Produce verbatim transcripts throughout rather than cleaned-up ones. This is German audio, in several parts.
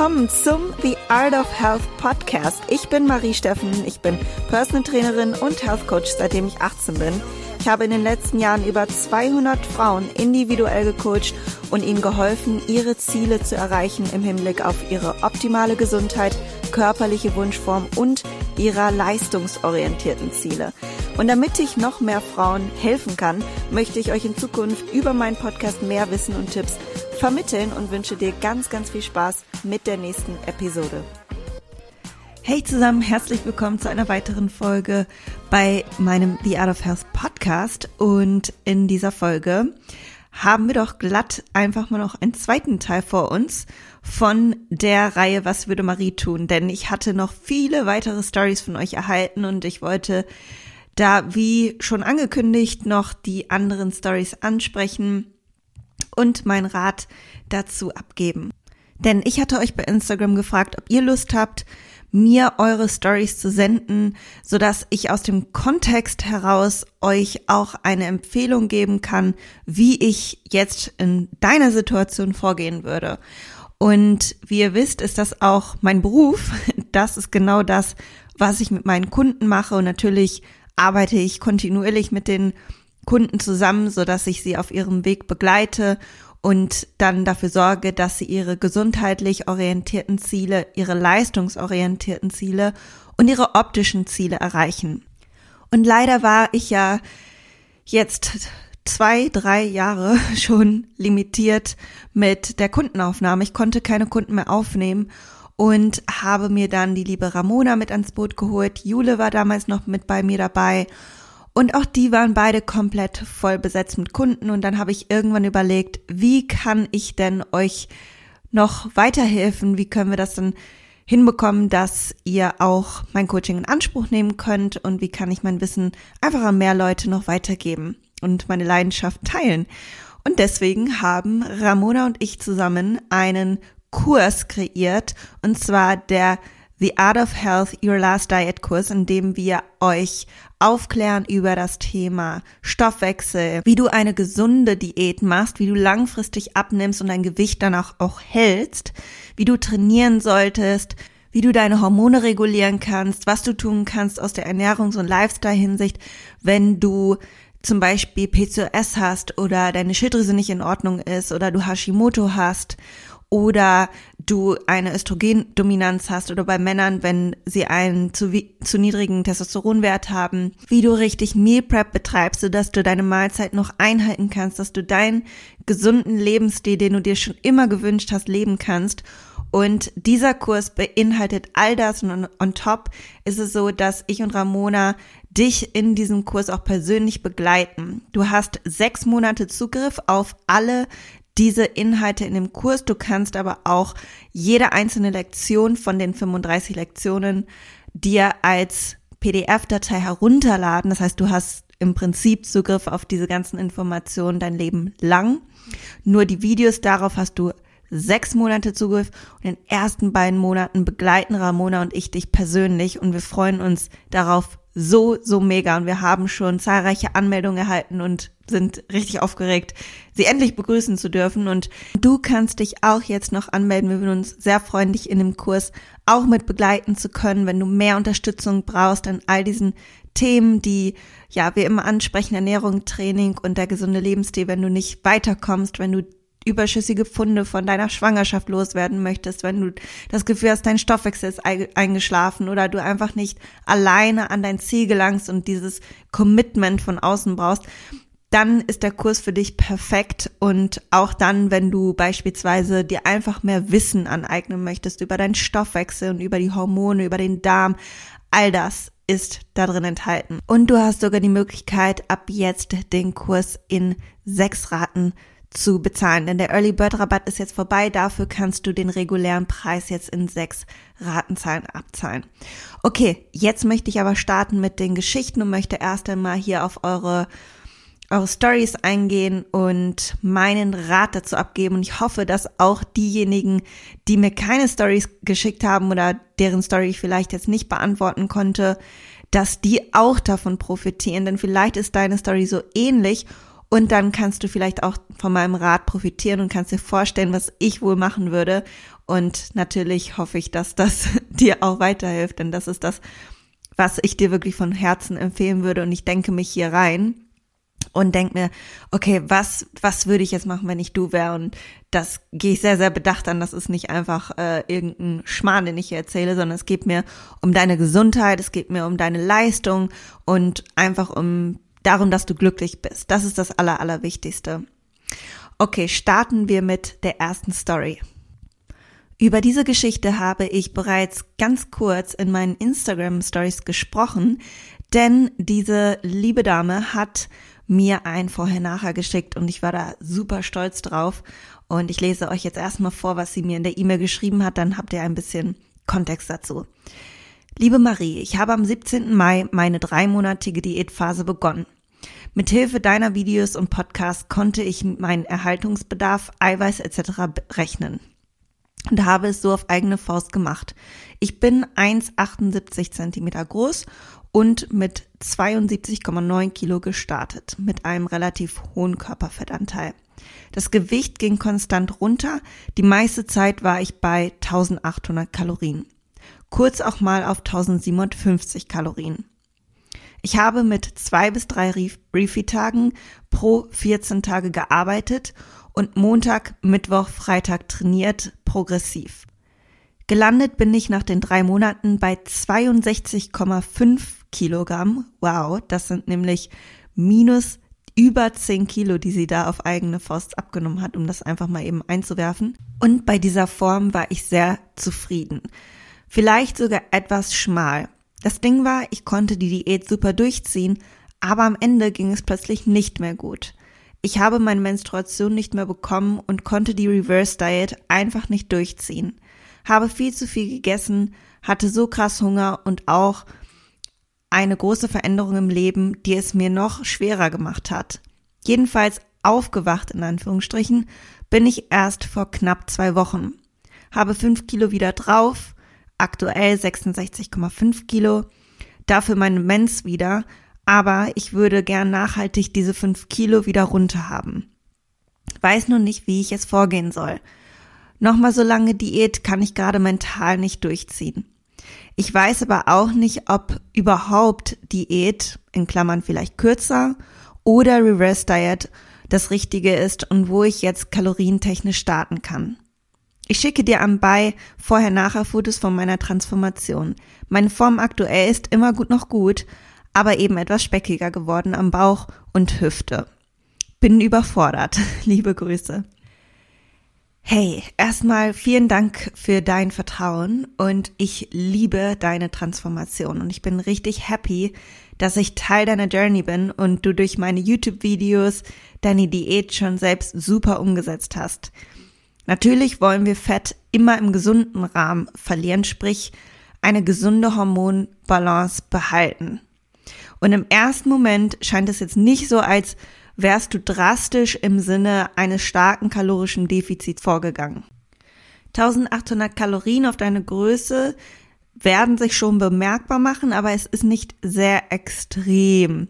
willkommen zum The Art of Health Podcast. Ich bin Marie Steffen, ich bin Personal Trainerin und Health Coach, seitdem ich achtzehn bin. Ich habe in den letzten Jahren über zweihundert Frauen individuell gecoacht und ihnen geholfen, ihre Ziele zu erreichen im Hinblick auf ihre optimale Gesundheit, körperliche Wunschform und ihrer leistungsorientierten Ziele. Und damit ich noch mehr Frauen helfen kann, möchte ich euch in Zukunft über meinen Podcast mehr Wissen und Tipps vermitteln und wünsche dir ganz, ganz viel Spaß mit der nächsten Episode. Hey zusammen, herzlich willkommen zu einer weiteren Folge bei meinem The Art of Health Podcast. Und in dieser Folge haben wir doch glatt einfach mal noch einen zweiten Teil vor uns von der Reihe Was würde Marie tun? Denn ich hatte noch viele weitere Stories von euch erhalten und ich wollte da, wie schon angekündigt, noch die anderen Stories ansprechen und meinen Rat dazu abgeben. Denn ich hatte euch bei Instagram gefragt, ob ihr Lust habt, mir eure Stories zu senden, sodass ich aus dem Kontext heraus euch auch eine Empfehlung geben kann, wie ich jetzt in deiner Situation vorgehen würde. Und wie ihr wisst, ist das auch mein Beruf. Das ist genau das, was ich mit meinen Kunden mache. Und natürlich arbeite ich kontinuierlich mit den Kunden zusammen, sodass ich sie auf ihrem Weg begleite und dann dafür sorge, dass sie ihre gesundheitlich orientierten Ziele, ihre leistungsorientierten Ziele und ihre optischen Ziele erreichen. Und leider war ich ja jetzt zwei, drei Jahre schon limitiert mit der Kundenaufnahme. Ich konnte keine Kunden mehr aufnehmen und habe mir dann die liebe Ramona mit ans Boot geholt. Jule war damals noch mit bei mir dabei. Und auch die waren beide komplett voll besetzt mit Kunden und dann habe ich irgendwann überlegt, wie kann ich denn euch noch weiterhelfen? Wie können wir das denn hinbekommen, dass ihr auch mein Coaching in Anspruch nehmen könnt und wie kann ich mein Wissen einfach an mehr Leute noch weitergeben und meine Leidenschaft teilen? Und deswegen haben Ramona und ich zusammen einen Kurs kreiert und zwar der The Art of Health, Your Last Diet Kurs, in dem wir euch aufklären über das Thema Stoffwechsel, wie du eine gesunde Diät machst, wie du langfristig abnimmst und dein Gewicht danach auch hältst, wie du trainieren solltest, wie du deine Hormone regulieren kannst, was du tun kannst aus der Ernährungs- und Lifestyle-Hinsicht, wenn du zum Beispiel P C O S hast oder deine Schilddrüse nicht in Ordnung ist oder du Hashimoto hast oder du eine Östrogendominanz hast oder bei Männern, wenn sie einen zu, zu niedrigen Testosteronwert haben, wie du richtig Meal Prep betreibst, sodass du deine Mahlzeit noch einhalten kannst, dass du deinen gesunden Lebensstil, den du dir schon immer gewünscht hast, leben kannst. Und dieser Kurs beinhaltet all das und on top ist es so, dass ich und Ramona dich in diesem Kurs auch persönlich begleiten. Du hast sechs Monate Zugriff auf alle diese Inhalte in dem Kurs. Du kannst aber auch jede einzelne Lektion von den fünfunddreißig Lektionen dir als P D F-Datei herunterladen. Das heißt, du hast im Prinzip Zugriff auf diese ganzen Informationen dein Leben lang. Nur die Videos, darauf hast du sechs Monate Zugriff und in den ersten beiden Monaten begleiten Ramona und ich dich persönlich und wir freuen uns darauf so, so mega und wir haben schon zahlreiche Anmeldungen erhalten und sind richtig aufgeregt, sie endlich begrüßen zu dürfen und du kannst dich auch jetzt noch anmelden. Wir würden uns sehr freuen, dich in dem Kurs auch mit begleiten zu können, wenn du mehr Unterstützung brauchst an all diesen Themen, die ja wir immer ansprechen, Ernährung, Training und der gesunde Lebensstil, wenn du nicht weiterkommst, wenn du überschüssige Pfunde von deiner Schwangerschaft loswerden möchtest, wenn du das Gefühl hast, dein Stoffwechsel ist eingeschlafen oder du einfach nicht alleine an dein Ziel gelangst und dieses Commitment von außen brauchst, dann ist der Kurs für dich perfekt und auch dann, wenn du beispielsweise dir einfach mehr Wissen aneignen möchtest über deinen Stoffwechsel und über die Hormone, über den Darm, all das ist da drin enthalten. Und du hast sogar die Möglichkeit, ab jetzt den Kurs in sechs Raten zu bezahlen, denn der Early Bird Rabatt ist jetzt vorbei, dafür kannst du den regulären Preis jetzt in sechs Ratenzahlen abzahlen. Okay, jetzt möchte ich aber starten mit den Geschichten und möchte erst einmal hier auf eure eure Stories eingehen und meinen Rat dazu abgeben und ich hoffe, dass auch diejenigen, die mir keine Stories geschickt haben oder deren Story ich vielleicht jetzt nicht beantworten konnte, dass die auch davon profitieren, denn vielleicht ist deine Story so ähnlich Und dann kannst du vielleicht auch von meinem Rat profitieren und kannst dir vorstellen, was ich wohl machen würde. Und natürlich hoffe ich, dass das dir auch weiterhilft, denn das ist das, was ich dir wirklich von Herzen empfehlen würde. Und ich denke mich hier rein und denke mir, okay, was was würde ich jetzt machen, wenn ich du wäre? Und das gehe ich sehr, sehr bedacht an. Das ist nicht einfach äh, irgendein Schmarrn, den ich hier erzähle, sondern es geht mir um deine Gesundheit, es geht mir um deine Leistung und einfach um darum, dass du glücklich bist. Das ist das Aller, Allerwichtigste. Okay, starten wir mit der ersten Story. Über diese Geschichte habe ich bereits ganz kurz in meinen Instagram-Stories gesprochen, denn diese liebe Dame hat mir ein Vorher-Nachher geschickt und ich war da super stolz drauf. Und ich lese euch jetzt erstmal vor, was sie mir in der E-Mail geschrieben hat, dann habt ihr ein bisschen Kontext dazu. Liebe Marie, ich habe am siebzehnten Mai meine dreimonatige Diätphase begonnen. Mithilfe deiner Videos und Podcasts konnte ich meinen Erhaltungsbedarf, Eiweiß et cetera berechnen und habe es so auf eigene Faust gemacht. Ich bin eins Komma achtundsiebzig Zentimeter groß und mit zweiundsiebzig Komma neun Kilo gestartet, mit einem relativ hohen Körperfettanteil. Das Gewicht ging konstant runter, die meiste Zeit war ich bei eintausendachthundert Kalorien. Kurz auch mal auf eintausendsiebenhundertfünfzig Kalorien. Ich habe mit zwei bis drei Refit-Tagen pro vierzehn Tage gearbeitet und Montag, Mittwoch, Freitag trainiert, progressiv. Gelandet bin ich nach den drei Monaten bei zweiundsechzig Komma fünf Kilogramm. Wow, das sind nämlich minus über zehn Kilo, die sie da auf eigene Faust abgenommen hat, um das einfach mal eben einzuwerfen. Und bei dieser Form war ich sehr zufrieden. Vielleicht sogar etwas schmal. Das Ding war, ich konnte die Diät super durchziehen, aber am Ende ging es plötzlich nicht mehr gut. Ich habe meine Menstruation nicht mehr bekommen und konnte die Reverse Diet einfach nicht durchziehen. Habe viel zu viel gegessen, hatte so krass Hunger und auch eine große Veränderung im Leben, die es mir noch schwerer gemacht hat. Jedenfalls aufgewacht, in Anführungsstrichen, bin ich erst vor knapp zwei Wochen. Habe fünf Kilo wieder drauf, aktuell sechsundsechzig Komma fünf Kilo, dafür meine Mens wieder, aber ich würde gern nachhaltig diese fünf Kilo wieder runter haben. Weiß nur nicht, wie ich es vorgehen soll. Nochmal so lange Diät kann ich gerade mental nicht durchziehen. Ich weiß aber auch nicht, ob überhaupt Diät, in Klammern vielleicht kürzer, oder Reverse Diet das Richtige ist und wo ich jetzt kalorientechnisch starten kann. Ich schicke dir anbei Vorher-Nachher-Fotos von meiner Transformation. Meine Form aktuell ist immer gut noch gut, aber eben etwas speckiger geworden am Bauch und Hüfte. Bin überfordert. Liebe Grüße. Hey, erstmal vielen Dank für dein Vertrauen und ich liebe deine Transformation und ich bin richtig happy, dass ich Teil deiner Journey bin und du durch meine YouTube-Videos deine Diät schon selbst super umgesetzt hast. Natürlich wollen wir Fett immer im gesunden Rahmen verlieren, sprich eine gesunde Hormonbalance behalten. Und im ersten Moment scheint es jetzt nicht so, als wärst du drastisch im Sinne eines starken kalorischen Defizits vorgegangen. eintausendachthundert Kalorien auf deine Größe werden sich schon bemerkbar machen, aber es ist nicht sehr extrem.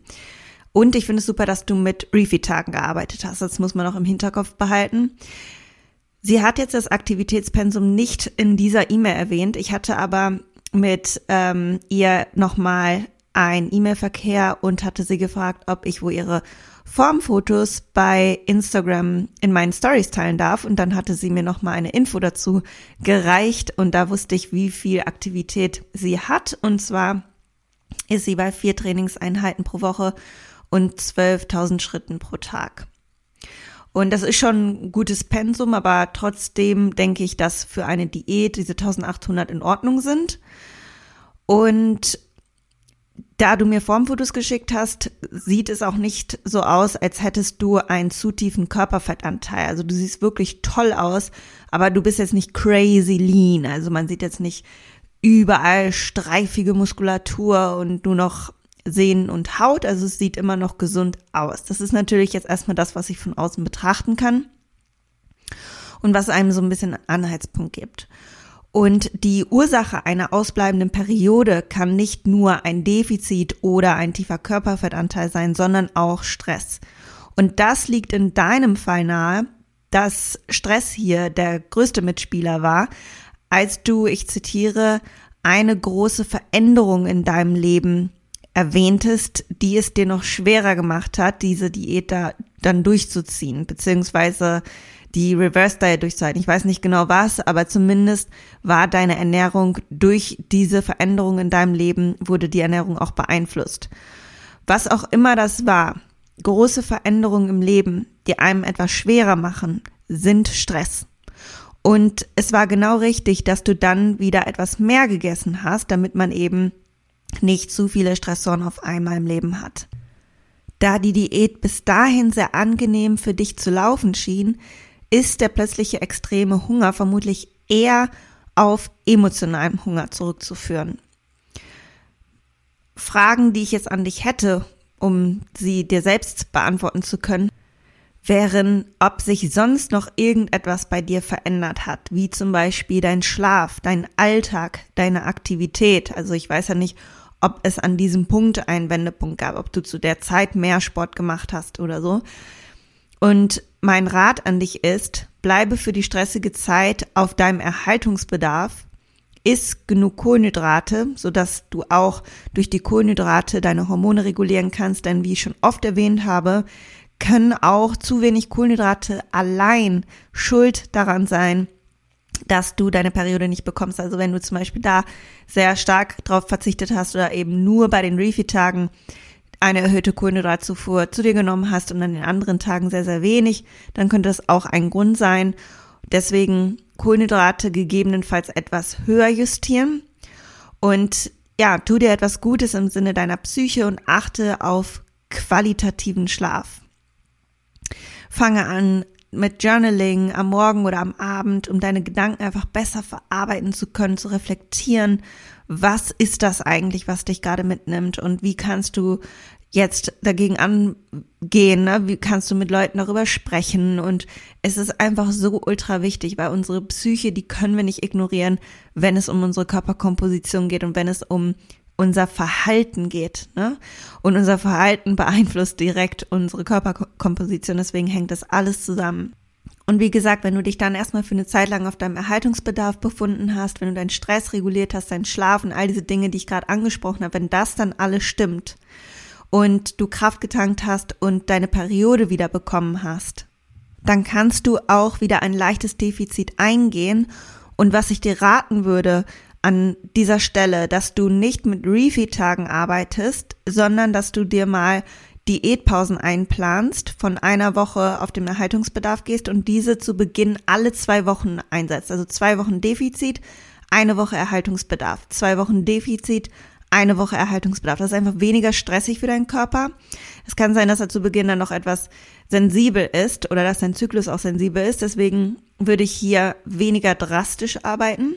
Und ich finde es super, dass du mit Refit-Tagen gearbeitet hast. Das muss man auch im Hinterkopf behalten. Sie hat jetzt das Aktivitätspensum nicht in dieser E-Mail erwähnt. Ich hatte aber mit ähm, ihr nochmal einen E-Mail-Verkehr und hatte sie gefragt, ob ich wo ihre Formfotos bei Instagram in meinen Stories teilen darf und dann hatte sie mir nochmal eine Info dazu gereicht und da wusste ich, wie viel Aktivität sie hat und zwar ist sie bei vier Trainingseinheiten pro Woche und zwölftausend Schritten pro Tag. Und das ist schon ein gutes Pensum, aber trotzdem denke ich, dass für eine Diät diese eintausendachthundert in Ordnung sind und da du mir Formfotos geschickt hast, sieht es auch nicht so aus, als hättest du einen zu tiefen Körperfettanteil. Also du siehst wirklich toll aus, aber du bist jetzt nicht crazy lean. Also man sieht jetzt nicht überall streifige Muskulatur und nur noch Sehnen und Haut. Also es sieht immer noch gesund aus. Das ist natürlich jetzt erstmal das, was ich von außen betrachten kann und was einem so ein bisschen Anhaltspunkt gibt. Und die Ursache einer ausbleibenden Periode kann nicht nur ein Defizit oder ein tiefer Körperfettanteil sein, sondern auch Stress. Und das liegt in deinem Fall nahe, dass Stress hier der größte Mitspieler war, als du, ich zitiere, eine große Veränderung in deinem Leben erwähntest, die es dir noch schwerer gemacht hat, diese Diät da dann durchzuziehen, beziehungsweise die Reverse Diet durchzuhalten. Ich weiß nicht genau was, aber zumindest war deine Ernährung durch diese Veränderung in deinem Leben, wurde die Ernährung auch beeinflusst. Was auch immer das war, große Veränderungen im Leben, die einem etwas schwerer machen, sind Stress. Und es war genau richtig, dass du dann wieder etwas mehr gegessen hast, damit man eben nicht zu viele Stressoren auf einmal im Leben hat. Da die Diät bis dahin sehr angenehm für dich zu laufen schien, ist der plötzliche extreme Hunger vermutlich eher auf emotionalen Hunger zurückzuführen. Fragen, die ich jetzt an dich hätte, um sie dir selbst beantworten zu können, wären, ob sich sonst noch irgendetwas bei dir verändert hat, wie zum Beispiel dein Schlaf, dein Alltag, deine Aktivität. Also ich weiß ja nicht, ob es an diesem Punkt einen Wendepunkt gab, ob du zu der Zeit mehr Sport gemacht hast oder so. Und mein Rat an dich ist, bleibe für die stressige Zeit auf deinem Erhaltungsbedarf, iss genug Kohlenhydrate, sodass du auch durch die Kohlenhydrate deine Hormone regulieren kannst, denn wie ich schon oft erwähnt habe, können auch zu wenig Kohlenhydrate allein schuld daran sein, dass du deine Periode nicht bekommst. Also wenn du zum Beispiel da sehr stark drauf verzichtet hast oder eben nur bei den Refeed-Tagen eine erhöhte Kohlenhydratzufuhr zu dir genommen hast und an den anderen Tagen sehr, sehr wenig, dann könnte das auch ein Grund sein. Deswegen Kohlenhydrate gegebenenfalls etwas höher justieren und ja, tu dir etwas Gutes im Sinne deiner Psyche und achte auf qualitativen Schlaf. Fange an mit Journaling am Morgen oder am Abend, um deine Gedanken einfach besser verarbeiten zu können, zu reflektieren, was ist das eigentlich, was dich gerade mitnimmt und wie kannst du jetzt dagegen angehen, ne? Wie kannst du mit Leuten darüber sprechen? Und es ist einfach so ultra wichtig, weil unsere Psyche, die können wir nicht ignorieren, wenn es um unsere Körperkomposition geht und wenn es um unser Verhalten geht, ne? Und unser Verhalten beeinflusst direkt unsere Körperkomposition, deswegen hängt das alles zusammen. Und wie gesagt, wenn du dich dann erstmal für eine Zeit lang auf deinem Erhaltungsbedarf befunden hast, wenn du deinen Stress reguliert hast, deinen Schlaf und all diese Dinge, die ich gerade angesprochen habe, wenn das dann alles stimmt und du Kraft getankt hast und deine Periode wieder bekommen hast, dann kannst du auch wieder ein leichtes Defizit eingehen. Und was ich dir raten würde, an dieser Stelle, dass du nicht mit Refeed-Tagen arbeitest, sondern dass du dir mal Diätpausen einplanst, von einer Woche auf den Erhaltungsbedarf gehst und diese zu Beginn alle zwei Wochen einsetzt. Also zwei Wochen Defizit, eine Woche Erhaltungsbedarf, zwei Wochen Defizit, eine Woche Erhaltungsbedarf. Das ist einfach weniger stressig für deinen Körper. Es kann sein, dass er zu Beginn dann noch etwas sensibel ist oder dass dein Zyklus auch sensibel ist. Deswegen würde ich hier weniger drastisch arbeiten.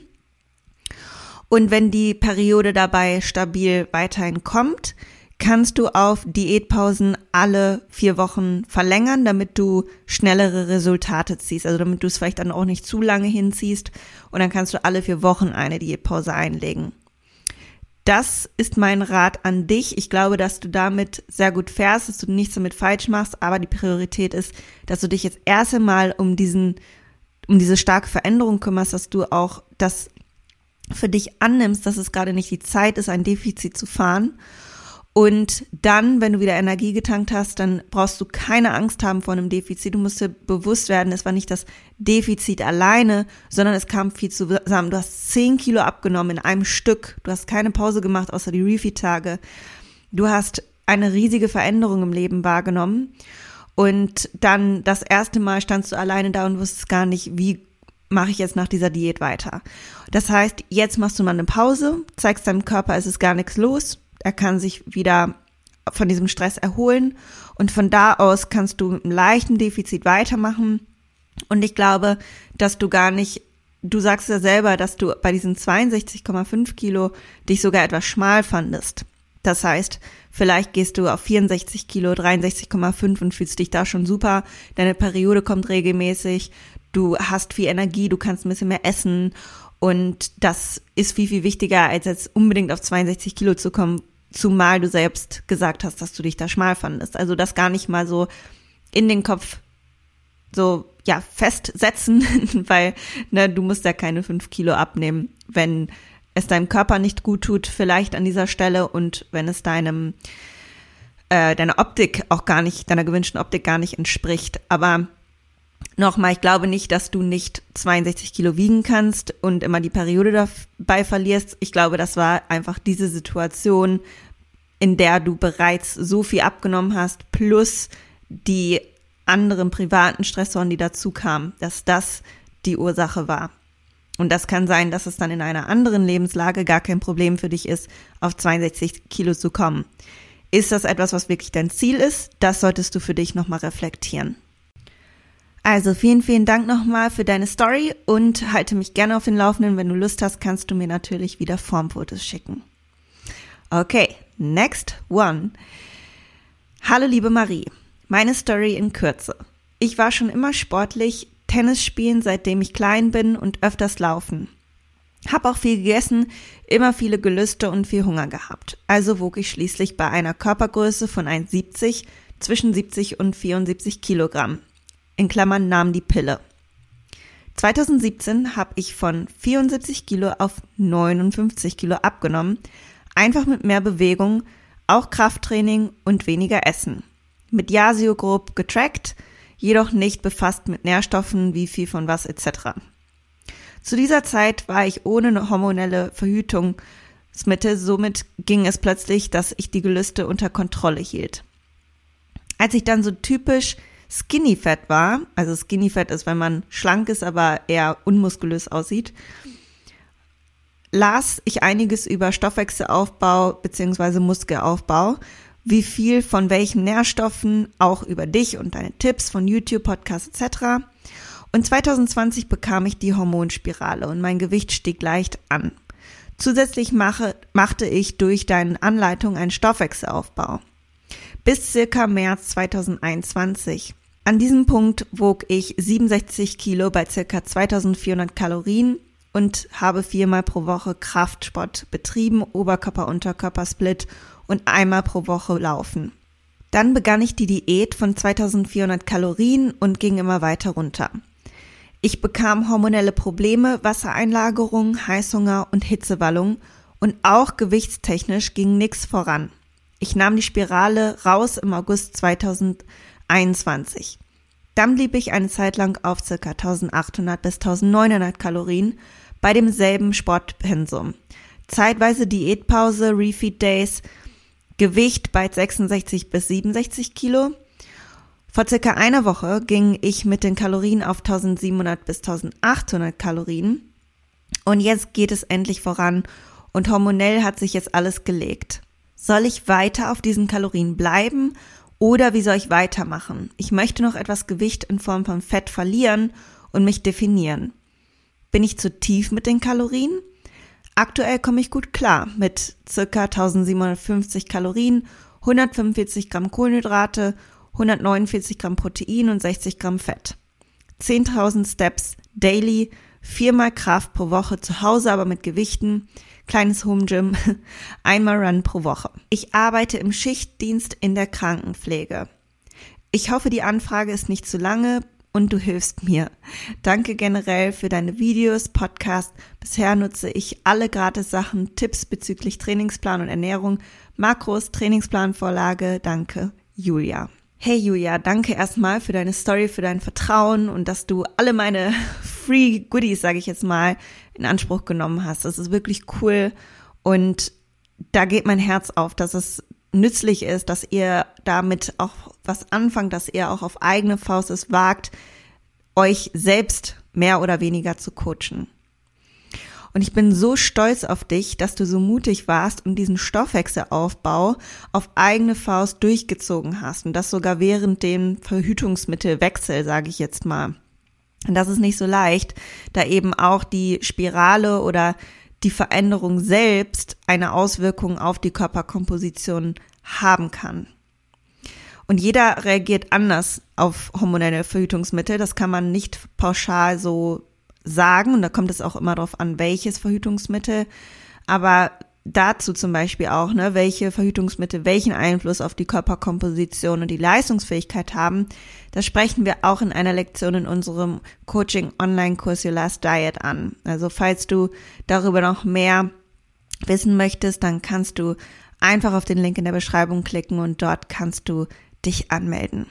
Und wenn die Periode dabei stabil weiterhin kommt, kannst du auf Diätpausen alle vier Wochen verlängern, damit du schnellere Resultate ziehst. Also damit du es vielleicht dann auch nicht zu lange hinziehst. Und dann kannst du alle vier Wochen eine Diätpause einlegen. Das ist mein Rat an dich. Ich glaube, dass du damit sehr gut fährst, dass du nichts damit falsch machst. Aber die Priorität ist, dass du dich jetzt erst einmal um diesen, um diese starke Veränderung kümmerst, dass du auch das für dich annimmst, dass es gerade nicht die Zeit ist, ein Defizit zu fahren. Und dann, wenn du wieder Energie getankt hast, dann brauchst du keine Angst haben vor einem Defizit. Du musst dir bewusst werden, es war nicht das Defizit alleine, sondern es kam viel zusammen. Du hast zehn Kilo abgenommen in einem Stück. Du hast keine Pause gemacht, außer die Refeed-Tage. Du hast eine riesige Veränderung im Leben wahrgenommen. Und dann das erste Mal standst du alleine da und wusstest gar nicht, wie mache ich jetzt nach dieser Diät weiter. Das heißt, jetzt machst du mal eine Pause, zeigst deinem Körper, es ist gar nichts los, er kann sich wieder von diesem Stress erholen und von da aus kannst du mit einem leichten Defizit weitermachen. Und ich glaube, dass du gar nicht, du sagst ja selber, dass du bei diesen zweiundsechzig Komma fünf Kilo dich sogar etwas schmal fandest. Das heißt, vielleicht gehst du auf vierundsechzig Kilo, dreiundsechzig Komma fünf und fühlst dich da schon super, deine Periode kommt regelmäßig, du hast viel Energie, du kannst ein bisschen mehr essen und das ist viel, viel wichtiger, als jetzt unbedingt auf zweiundsechzig Kilo zu kommen, zumal du selbst gesagt hast, dass du dich da schmal fandest. Also das gar nicht mal so in den Kopf so, ja, festsetzen, weil, ne, du musst ja keine fünf Kilo abnehmen, wenn es deinem Körper nicht gut tut, vielleicht an dieser Stelle, und wenn es deinem, äh, deiner Optik auch gar nicht, deiner gewünschten Optik gar nicht entspricht. Aber nochmal, ich glaube nicht, dass du nicht zweiundsechzig Kilo wiegen kannst und immer die Periode dabei verlierst. Ich glaube, das war einfach diese Situation, in der du bereits so viel abgenommen hast, plus die anderen privaten Stressoren, die dazu kamen, dass das die Ursache war. Und das kann sein, dass es dann in einer anderen Lebenslage gar kein Problem für dich ist, auf zweiundsechzig Kilo zu kommen. Ist das etwas, was wirklich dein Ziel ist? Das solltest du für dich nochmal reflektieren. Also vielen, vielen Dank nochmal für deine Story und halte mich gerne auf den Laufenden. Wenn du Lust hast, kannst du mir natürlich wieder Formfotos schicken. Okay, next one. Hallo liebe Marie, meine Story in Kürze. Ich war schon immer sportlich, Tennis spielen, seitdem ich klein bin, und öfters laufen. Hab auch viel gegessen, immer viele Gelüste und viel Hunger gehabt. Also wog ich schließlich bei einer Körpergröße von eins siebzig zwischen siebzig und vierundsiebzig Kilogramm. In Klammern nahm die Pille. zwanzig siebzehn habe ich von vierundsiebzig Kilo auf neunundfünfzig Kilo abgenommen, einfach mit mehr Bewegung, auch Krafttraining und weniger Essen. Mit Yasio grob getrackt, jedoch nicht befasst mit Nährstoffen, wie viel von was et cetera. Zu dieser Zeit war ich ohne hormonelle Verhütungsmittel, somit ging es plötzlich, dass ich die Gelüste unter Kontrolle hielt. Als ich dann so typisch Skinny Fat war, also Skinny Fat ist, wenn man schlank ist, aber eher unmuskulös aussieht, las ich einiges über Stoffwechselaufbau bzw. Muskelaufbau, wie viel von welchen Nährstoffen, auch über dich und deine Tipps von YouTube, Podcasts et cetera. Und zwanzig zwanzig bekam ich die Hormonspirale und mein Gewicht stieg leicht an. Zusätzlich mache, machte ich durch deine Anleitung einen Stoffwechselaufbau. Bis circa März zwanzig einundzwanzig. An diesem Punkt wog ich siebenundsechzig Kilo bei circa zweitausendvierhundert Kalorien und habe viermal pro Woche Kraftsport betrieben, Oberkörper-Unterkörper-Split und einmal pro Woche laufen. Dann begann ich die Diät von zweitausendvierhundert Kalorien und ging immer weiter runter. Ich bekam hormonelle Probleme, Wassereinlagerung, Heißhunger und Hitzewallung, und auch gewichtstechnisch ging nichts voran. Ich nahm die Spirale raus im August zwanzig einundzwanzig. Dann blieb ich eine Zeit lang auf ca. eintausendachthundert bis eintausendneunhundert Kalorien bei demselben Sportpensum. Zeitweise Diätpause, Refeed Days, Gewicht bei sechsundsechzig bis siebenundsechzig Kilo. Vor circa einer Woche ging ich mit den Kalorien auf eintausendsiebenhundert bis eintausendachthundert Kalorien. Und jetzt geht es endlich voran und hormonell hat sich jetzt alles gelegt. Soll ich weiter auf diesen Kalorien bleiben oder wie soll ich weitermachen? Ich möchte noch etwas Gewicht in Form von Fett verlieren und mich definieren. Bin ich zu tief mit den Kalorien? Aktuell komme ich gut klar mit ca. eintausendsiebenhundertfünfzig Kalorien, hundertfünfundvierzig Gramm Kohlenhydrate, hundertneunundvierzig Gramm Protein und sechzig Gramm Fett. zehntausend Steps daily, viermal Kraft pro Woche zu Hause, aber mit Gewichten, kleines Home Gym, einmal Run pro Woche. Ich arbeite im Schichtdienst in der Krankenpflege. Ich hoffe, die Anfrage ist nicht zu lange und du hilfst mir. Danke generell für deine Videos, Podcasts. Bisher nutze ich alle gratis Sachen, Tipps bezüglich Trainingsplan und Ernährung, Makros, Trainingsplanvorlage. Danke, Julia. Hey Julia, danke erstmal für deine Story, für dein Vertrauen und dass du alle meine Free Goodies, sage ich jetzt mal, in Anspruch genommen hast. Das ist wirklich cool und da geht mein Herz auf, dass es nützlich ist, dass ihr damit auch was anfangt, dass ihr auch auf eigene Faust es wagt, euch selbst mehr oder weniger zu coachen. Und ich bin so stolz auf dich, dass du so mutig warst und diesen Stoffwechselaufbau auf eigene Faust durchgezogen hast. Und das sogar während dem Verhütungsmittelwechsel, sage ich jetzt mal. Und das ist nicht so leicht, da eben auch die Spirale oder die Veränderung selbst eine Auswirkung auf die Körperkomposition haben kann. Und jeder reagiert anders auf hormonelle Verhütungsmittel. Das kann man nicht pauschal so sagen, und da kommt es auch immer drauf an, welches Verhütungsmittel, aber dazu zum Beispiel auch, ne, welche Verhütungsmittel welchen Einfluss auf die Körperkomposition und die Leistungsfähigkeit haben, das sprechen wir auch in einer Lektion in unserem Coaching-Online-Kurs Your Last Diet an. Also falls du darüber noch mehr wissen möchtest, dann kannst du einfach auf den Link in der Beschreibung klicken und dort kannst du dich anmelden.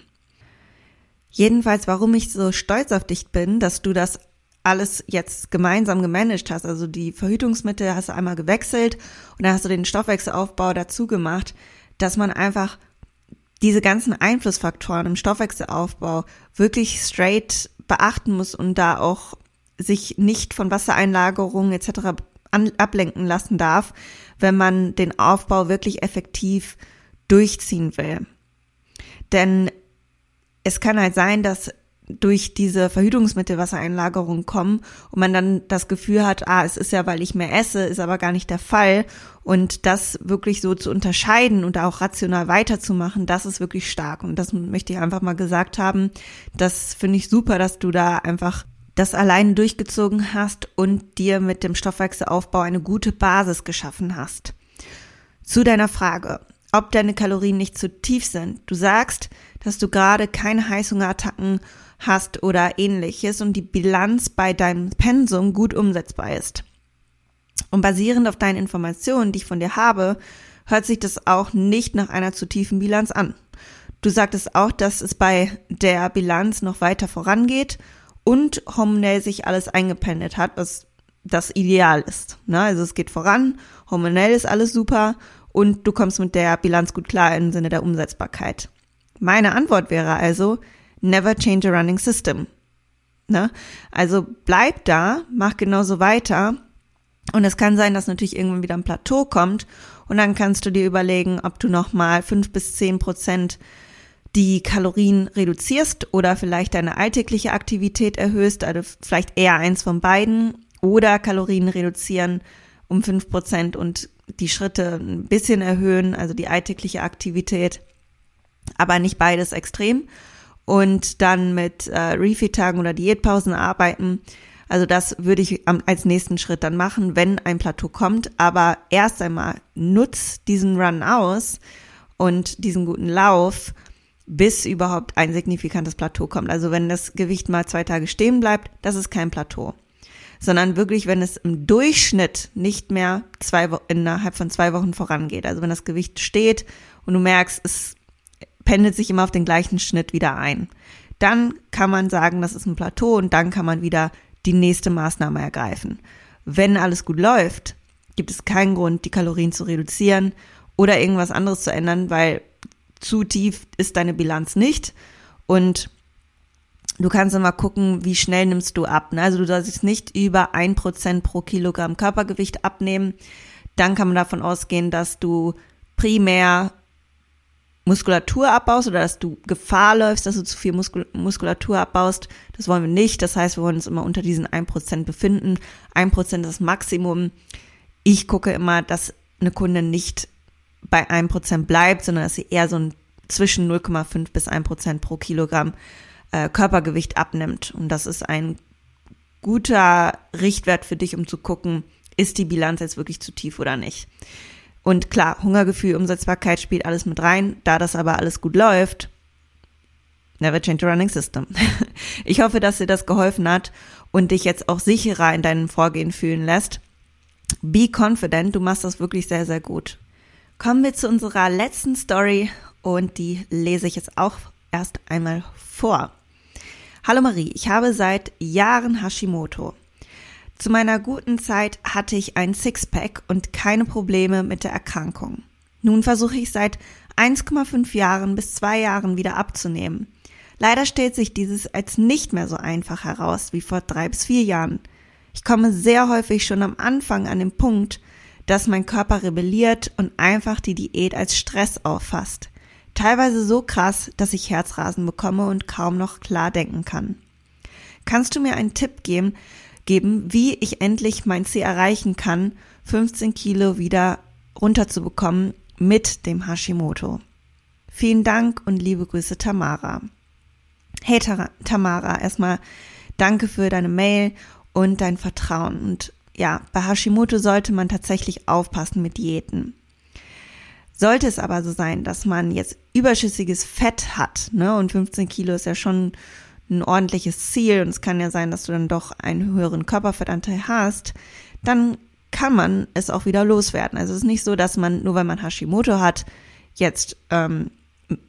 Jedenfalls, warum ich so stolz auf dich bin, dass du das alles jetzt gemeinsam gemanagt hast, also die Verhütungsmittel hast du einmal gewechselt und dann hast du den Stoffwechselaufbau dazu gemacht, dass man einfach diese ganzen Einflussfaktoren im Stoffwechselaufbau wirklich straight beachten muss und da auch sich nicht von Wassereinlagerungen et cetera ablenken lassen darf, wenn man den Aufbau wirklich effektiv durchziehen will. Denn es kann halt sein, dass durch diese Verhütungsmittelwassereinlagerung kommen und man dann das Gefühl hat, ah, es ist ja, weil ich mehr esse, ist aber gar nicht der Fall. Und das wirklich so zu unterscheiden und auch rational weiterzumachen, das ist wirklich stark. Und das möchte ich einfach mal gesagt haben. Das finde ich super, dass du da einfach das alleine durchgezogen hast und dir mit dem Stoffwechselaufbau eine gute Basis geschaffen hast. Zu deiner Frage, ob deine Kalorien nicht zu tief sind. Du sagst, dass du gerade keine Heißhungerattacken hast oder ähnliches und die Bilanz bei deinem Pensum gut umsetzbar ist. Und basierend auf deinen Informationen, die ich von dir habe, hört sich das auch nicht nach einer zu tiefen Bilanz an. Du sagtest auch, dass es bei der Bilanz noch weiter vorangeht und hormonell sich alles eingependelt hat, was das Ideal ist. Also es geht voran, hormonell ist alles super und du kommst mit der Bilanz gut klar im Sinne der Umsetzbarkeit. Meine Antwort wäre also, never change a running system. Ne? Also bleib da, mach genauso weiter. Und es kann sein, dass natürlich irgendwann wieder ein Plateau kommt. Und dann kannst du dir überlegen, ob du nochmal fünf bis zehn Prozent die Kalorien reduzierst oder vielleicht deine alltägliche Aktivität erhöhst. Also vielleicht eher eins von beiden. Oder Kalorien reduzieren um fünf Prozent und die Schritte ein bisschen erhöhen, also die alltägliche Aktivität. Aber nicht beides extrem und dann mit äh, Refeed-Tagen oder Diätpausen arbeiten. Also das würde ich am, als nächsten Schritt dann machen, wenn ein Plateau kommt. Aber erst einmal nutz diesen Run aus und diesen guten Lauf, bis überhaupt ein signifikantes Plateau kommt. Also wenn das Gewicht mal zwei Tage stehen bleibt, das ist kein Plateau. Sondern wirklich, wenn es im Durchschnitt nicht mehr zwei, innerhalb von zwei Wochen vorangeht. Also wenn das Gewicht steht und du merkst, es pendelt sich immer auf den gleichen Schnitt wieder ein. Dann kann man sagen, das ist ein Plateau und dann kann man wieder die nächste Maßnahme ergreifen. Wenn alles gut läuft, gibt es keinen Grund, die Kalorien zu reduzieren oder irgendwas anderes zu ändern, weil zu tief ist deine Bilanz nicht und du kannst immer gucken, wie schnell nimmst du ab. Also du sollst jetzt nicht über ein Prozent pro Kilogramm Körpergewicht abnehmen. Dann kann man davon ausgehen, dass du primär Muskulatur abbaust oder dass du Gefahr läufst, dass du zu viel Muskul- Muskulatur abbaust. Das wollen wir nicht. Das heißt, wir wollen uns immer unter diesen ein Prozent befinden. ein Prozent ist das Maximum. Ich gucke immer, dass eine Kundin nicht bei ein Prozent bleibt, sondern dass sie eher so ein zwischen null Komma fünf bis ein Prozent pro Kilogramm äh, Körpergewicht abnimmt. Und das ist ein guter Richtwert für dich, um zu gucken, ist die Bilanz jetzt wirklich zu tief oder nicht. Und klar, Hungergefühl, Umsetzbarkeit spielt alles mit rein. Da das aber alles gut läuft, never change a running system. Ich hoffe, dass dir das geholfen hat und dich jetzt auch sicherer in deinem Vorgehen fühlen lässt. Be confident, du machst das wirklich sehr, sehr gut. Kommen wir zu unserer letzten Story und die lese ich jetzt auch erst einmal vor. Hallo Marie, ich habe seit Jahren Hashimoto. Zu meiner guten Zeit hatte ich ein Sixpack und keine Probleme mit der Erkrankung. Nun versuche ich seit eins Komma fünf Jahren bis zwei Jahren wieder abzunehmen. Leider stellt sich dieses als nicht mehr so einfach heraus wie vor drei bis vier Jahren. Ich komme sehr häufig schon am Anfang an den Punkt, dass mein Körper rebelliert und einfach die Diät als Stress auffasst. Teilweise so krass, dass ich Herzrasen bekomme und kaum noch klar denken kann. Kannst du mir einen Tipp geben, Geben, wie ich endlich mein Ziel erreichen kann, fünfzehn Kilo wieder runterzubekommen mit dem Hashimoto. Vielen Dank und liebe Grüße, Tamara. Hey Tar- Tamara, erstmal danke für deine Mail und dein Vertrauen. Und ja, bei Hashimoto sollte man tatsächlich aufpassen mit Diäten. Sollte es aber so sein, dass man jetzt überschüssiges Fett hat, ne, und fünfzehn Kilo ist ja schon ein ordentliches Ziel und es kann ja sein, dass du dann doch einen höheren Körperfettanteil hast, dann kann man es auch wieder loswerden. Also es ist nicht so, dass man, nur weil man Hashimoto hat, jetzt ähm,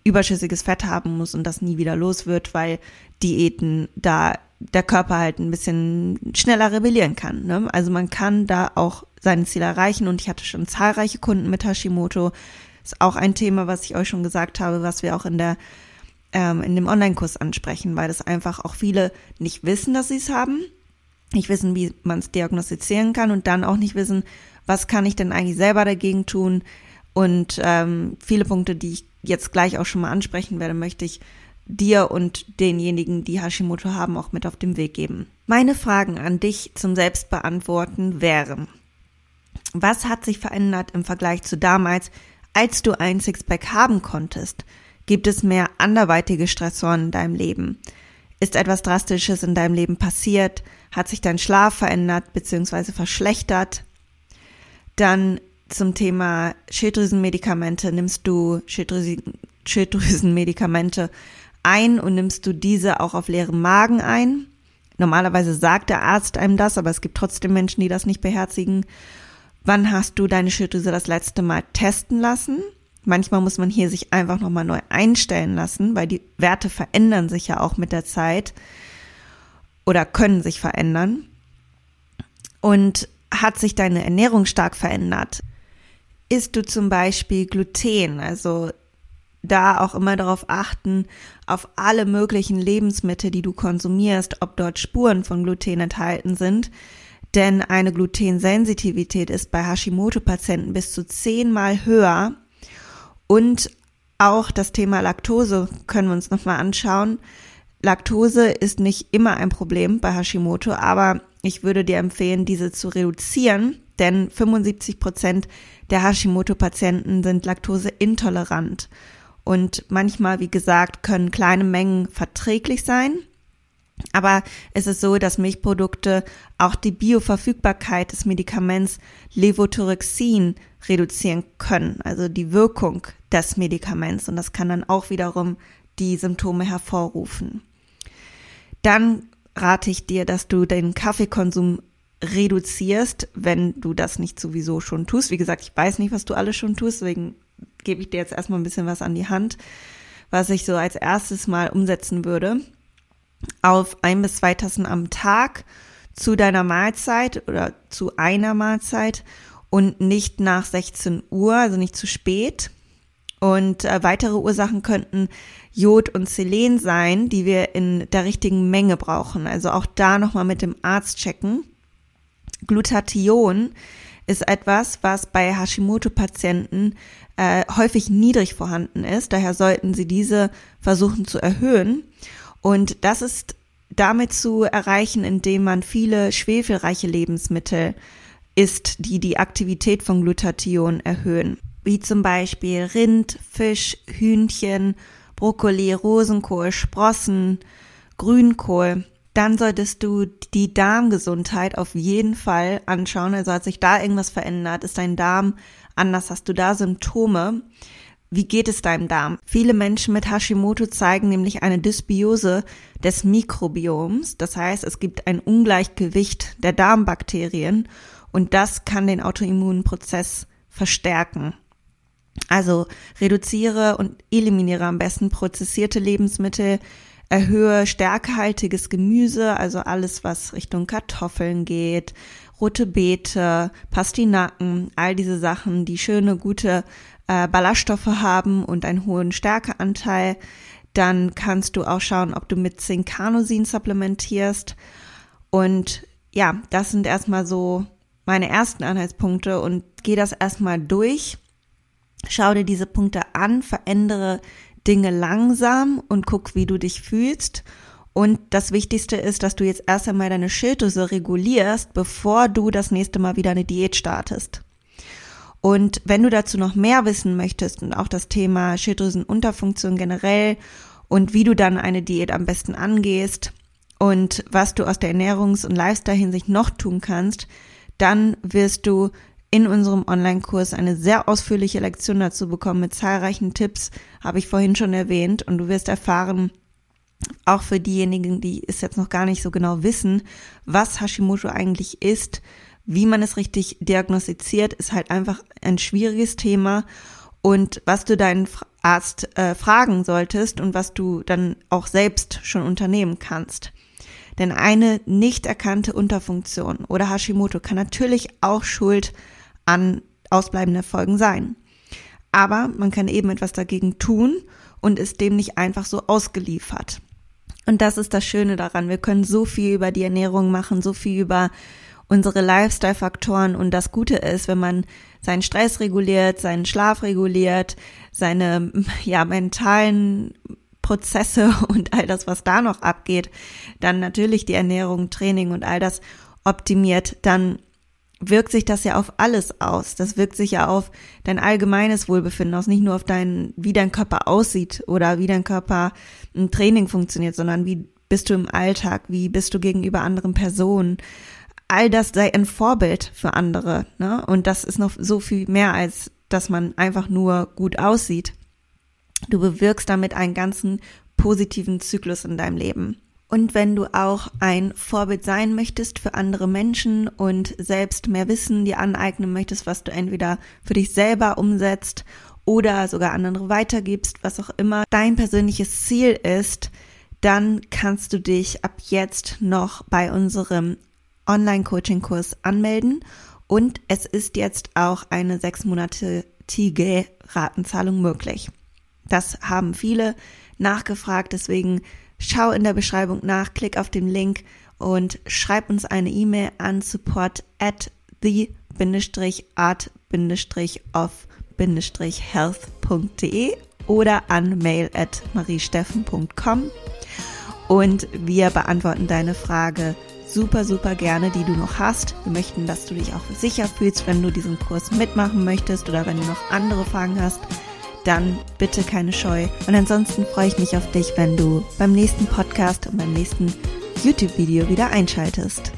überschüssiges Fett haben muss und das nie wieder los wird, weil Diäten da der Körper halt ein bisschen schneller rebellieren kann, ne? Also man kann da auch seine Ziele erreichen und ich hatte schon zahlreiche Kunden mit Hashimoto. Ist auch ein Thema, was ich euch schon gesagt habe, was wir auch in der ähm, in dem Online-Kurs ansprechen, weil das einfach auch viele nicht wissen, dass sie es haben, nicht wissen, wie man es diagnostizieren kann und dann auch nicht wissen, was kann ich denn eigentlich selber dagegen tun und ähm, viele Punkte, die ich jetzt gleich auch schon mal ansprechen werde, möchte ich dir und denjenigen, die Hashimoto haben, auch mit auf den Weg geben. Meine Fragen an dich zum Selbstbeantworten wären: Was hat sich verändert im Vergleich zu damals, als du ein Sixpack haben konntest? Gibt es mehr anderweitige Stressoren in deinem Leben? Ist etwas Drastisches in deinem Leben passiert? Hat sich dein Schlaf verändert bzw. verschlechtert? Dann zum Thema Schilddrüsenmedikamente. Nimmst du Schilddrüsen, Schilddrüsenmedikamente ein und nimmst du diese auch auf leerem Magen ein? Normalerweise sagt der Arzt einem das, aber es gibt trotzdem Menschen, die das nicht beherzigen. Wann hast du deine Schilddrüse das letzte Mal testen lassen? Manchmal muss man hier sich einfach nochmal neu einstellen lassen, weil die Werte verändern sich ja auch mit der Zeit oder können sich verändern. Und hat sich deine Ernährung stark verändert? Isst du zum Beispiel Gluten? Also da auch immer darauf achten, auf alle möglichen Lebensmittel, die du konsumierst, ob dort Spuren von Gluten enthalten sind. Denn eine Glutensensitivität ist bei Hashimoto-Patienten bis zu zehnmal höher. Und auch das Thema Laktose können wir uns nochmal anschauen. Laktose ist nicht immer ein Problem bei Hashimoto, aber ich würde dir empfehlen, diese zu reduzieren, denn fünfundsiebzig Prozent der Hashimoto-Patienten sind laktoseintolerant. Und manchmal, wie gesagt, können kleine Mengen verträglich sein. Aber es ist so, dass Milchprodukte auch die Bioverfügbarkeit des Medikaments Levothyroxin reduzieren können, also die Wirkung des Medikaments. Und das kann dann auch wiederum die Symptome hervorrufen. Dann rate ich dir, dass du den Kaffeekonsum reduzierst, wenn du das nicht sowieso schon tust. Wie gesagt, ich weiß nicht, was du alles schon tust, deswegen gebe ich dir jetzt erstmal ein bisschen was an die Hand, was ich so als erstes mal umsetzen würde. Auf ein bis zwei Tassen am Tag zu deiner Mahlzeit oder zu einer Mahlzeit und nicht nach sechzehn Uhr, also nicht zu spät. Und äh, weitere Ursachen könnten Jod und Selen sein, die wir in der richtigen Menge brauchen. Also auch da nochmal mit dem Arzt checken. Glutathion ist etwas, was bei Hashimoto-Patienten äh, häufig niedrig vorhanden ist. Daher sollten sie diese versuchen zu erhöhen. Und das ist damit zu erreichen, indem man viele schwefelreiche Lebensmittel isst, die die Aktivität von Glutathion erhöhen. Wie zum Beispiel Rind, Fisch, Hühnchen, Brokkoli, Rosenkohl, Sprossen, Grünkohl. Dann solltest du die Darmgesundheit auf jeden Fall anschauen. Also hat sich da irgendwas verändert? Ist dein Darm anders? Hast du da Symptome? Wie geht es deinem Darm? Viele Menschen mit Hashimoto zeigen nämlich eine Dysbiose des Mikrobioms. Das heißt, es gibt ein Ungleichgewicht der Darmbakterien und das kann den Autoimmunprozess verstärken. Also reduziere und eliminiere am besten prozessierte Lebensmittel, erhöhe stärkehaltiges Gemüse, also alles, was Richtung Kartoffeln geht, rote Beete, Pastinaken, all diese Sachen, die schöne, gute äh, Ballaststoffe haben und einen hohen Stärkeanteil. Dann kannst du auch schauen, ob du mit Zincarnosin supplementierst. Und ja, das sind erstmal so meine ersten Anhaltspunkte und geh das erstmal durch. Schau dir diese Punkte an, verändere Dinge langsam und guck, wie du dich fühlst. Und das Wichtigste ist, dass du jetzt erst einmal deine Schilddrüse regulierst, bevor du das nächste Mal wieder eine Diät startest. Und wenn du dazu noch mehr wissen möchtest und auch das Thema Schilddrüsenunterfunktion generell und wie du dann eine Diät am besten angehst und was du aus der Ernährungs- und Lifestyle-Hinsicht noch tun kannst, dann wirst du in unserem Online-Kurs eine sehr ausführliche Lektion dazu bekommen mit zahlreichen Tipps, habe ich vorhin schon erwähnt, und du wirst erfahren, auch für diejenigen, die es jetzt noch gar nicht so genau wissen, was Hashimoto eigentlich ist, wie man es richtig diagnostiziert, ist halt einfach ein schwieriges Thema, und was du deinen Arzt äh, fragen solltest und was du dann auch selbst schon unternehmen kannst. Denn eine nicht erkannte Unterfunktion oder Hashimoto kann natürlich auch Schuld an ausbleibenden Folgen sein. Aber man kann eben etwas dagegen tun und ist dem nicht einfach so ausgeliefert. Und das ist das Schöne daran. Wir können so viel über die Ernährung machen, so viel über unsere Lifestyle-Faktoren, und das Gute ist, wenn man seinen Stress reguliert, seinen Schlaf reguliert, seine ja mentalen Prozesse und all das, was da noch abgeht, dann natürlich die Ernährung, Training und all das optimiert, dann wirkt sich das ja auf alles aus. Das wirkt sich ja auf dein allgemeines Wohlbefinden aus, nicht nur auf dein, wie dein Körper aussieht oder wie dein Körper im Training funktioniert, sondern wie bist du im Alltag, wie bist du gegenüber anderen Personen. All das sei ein Vorbild für andere, ne? Und das ist noch so viel mehr, als dass man einfach nur gut aussieht. Du bewirkst damit einen ganzen positiven Zyklus in deinem Leben. Und wenn du auch ein Vorbild sein möchtest für andere Menschen und selbst mehr Wissen dir aneignen möchtest, was du entweder für dich selber umsetzt oder sogar anderen weitergibst, was auch immer dein persönliches Ziel ist, dann kannst du dich ab jetzt noch bei unserem Online-Coaching-Kurs anmelden, und es ist jetzt auch eine sechsmonatige Ratenzahlung möglich. Das haben viele nachgefragt, deswegen schau in der Beschreibung nach, klick auf den Link und schreib uns eine E-Mail an support at the art of health punkt de oder an mail at mariesteffen punkt com, und wir beantworten deine Frage super, super gerne, die du noch hast. Wir möchten, dass du dich auch sicher fühlst, wenn du diesen Kurs mitmachen möchtest oder wenn du noch andere Fragen hast. Dann bitte keine Scheu. Und ansonsten freue ich mich auf dich, wenn du beim nächsten Podcast und beim nächsten YouTube-Video wieder einschaltest.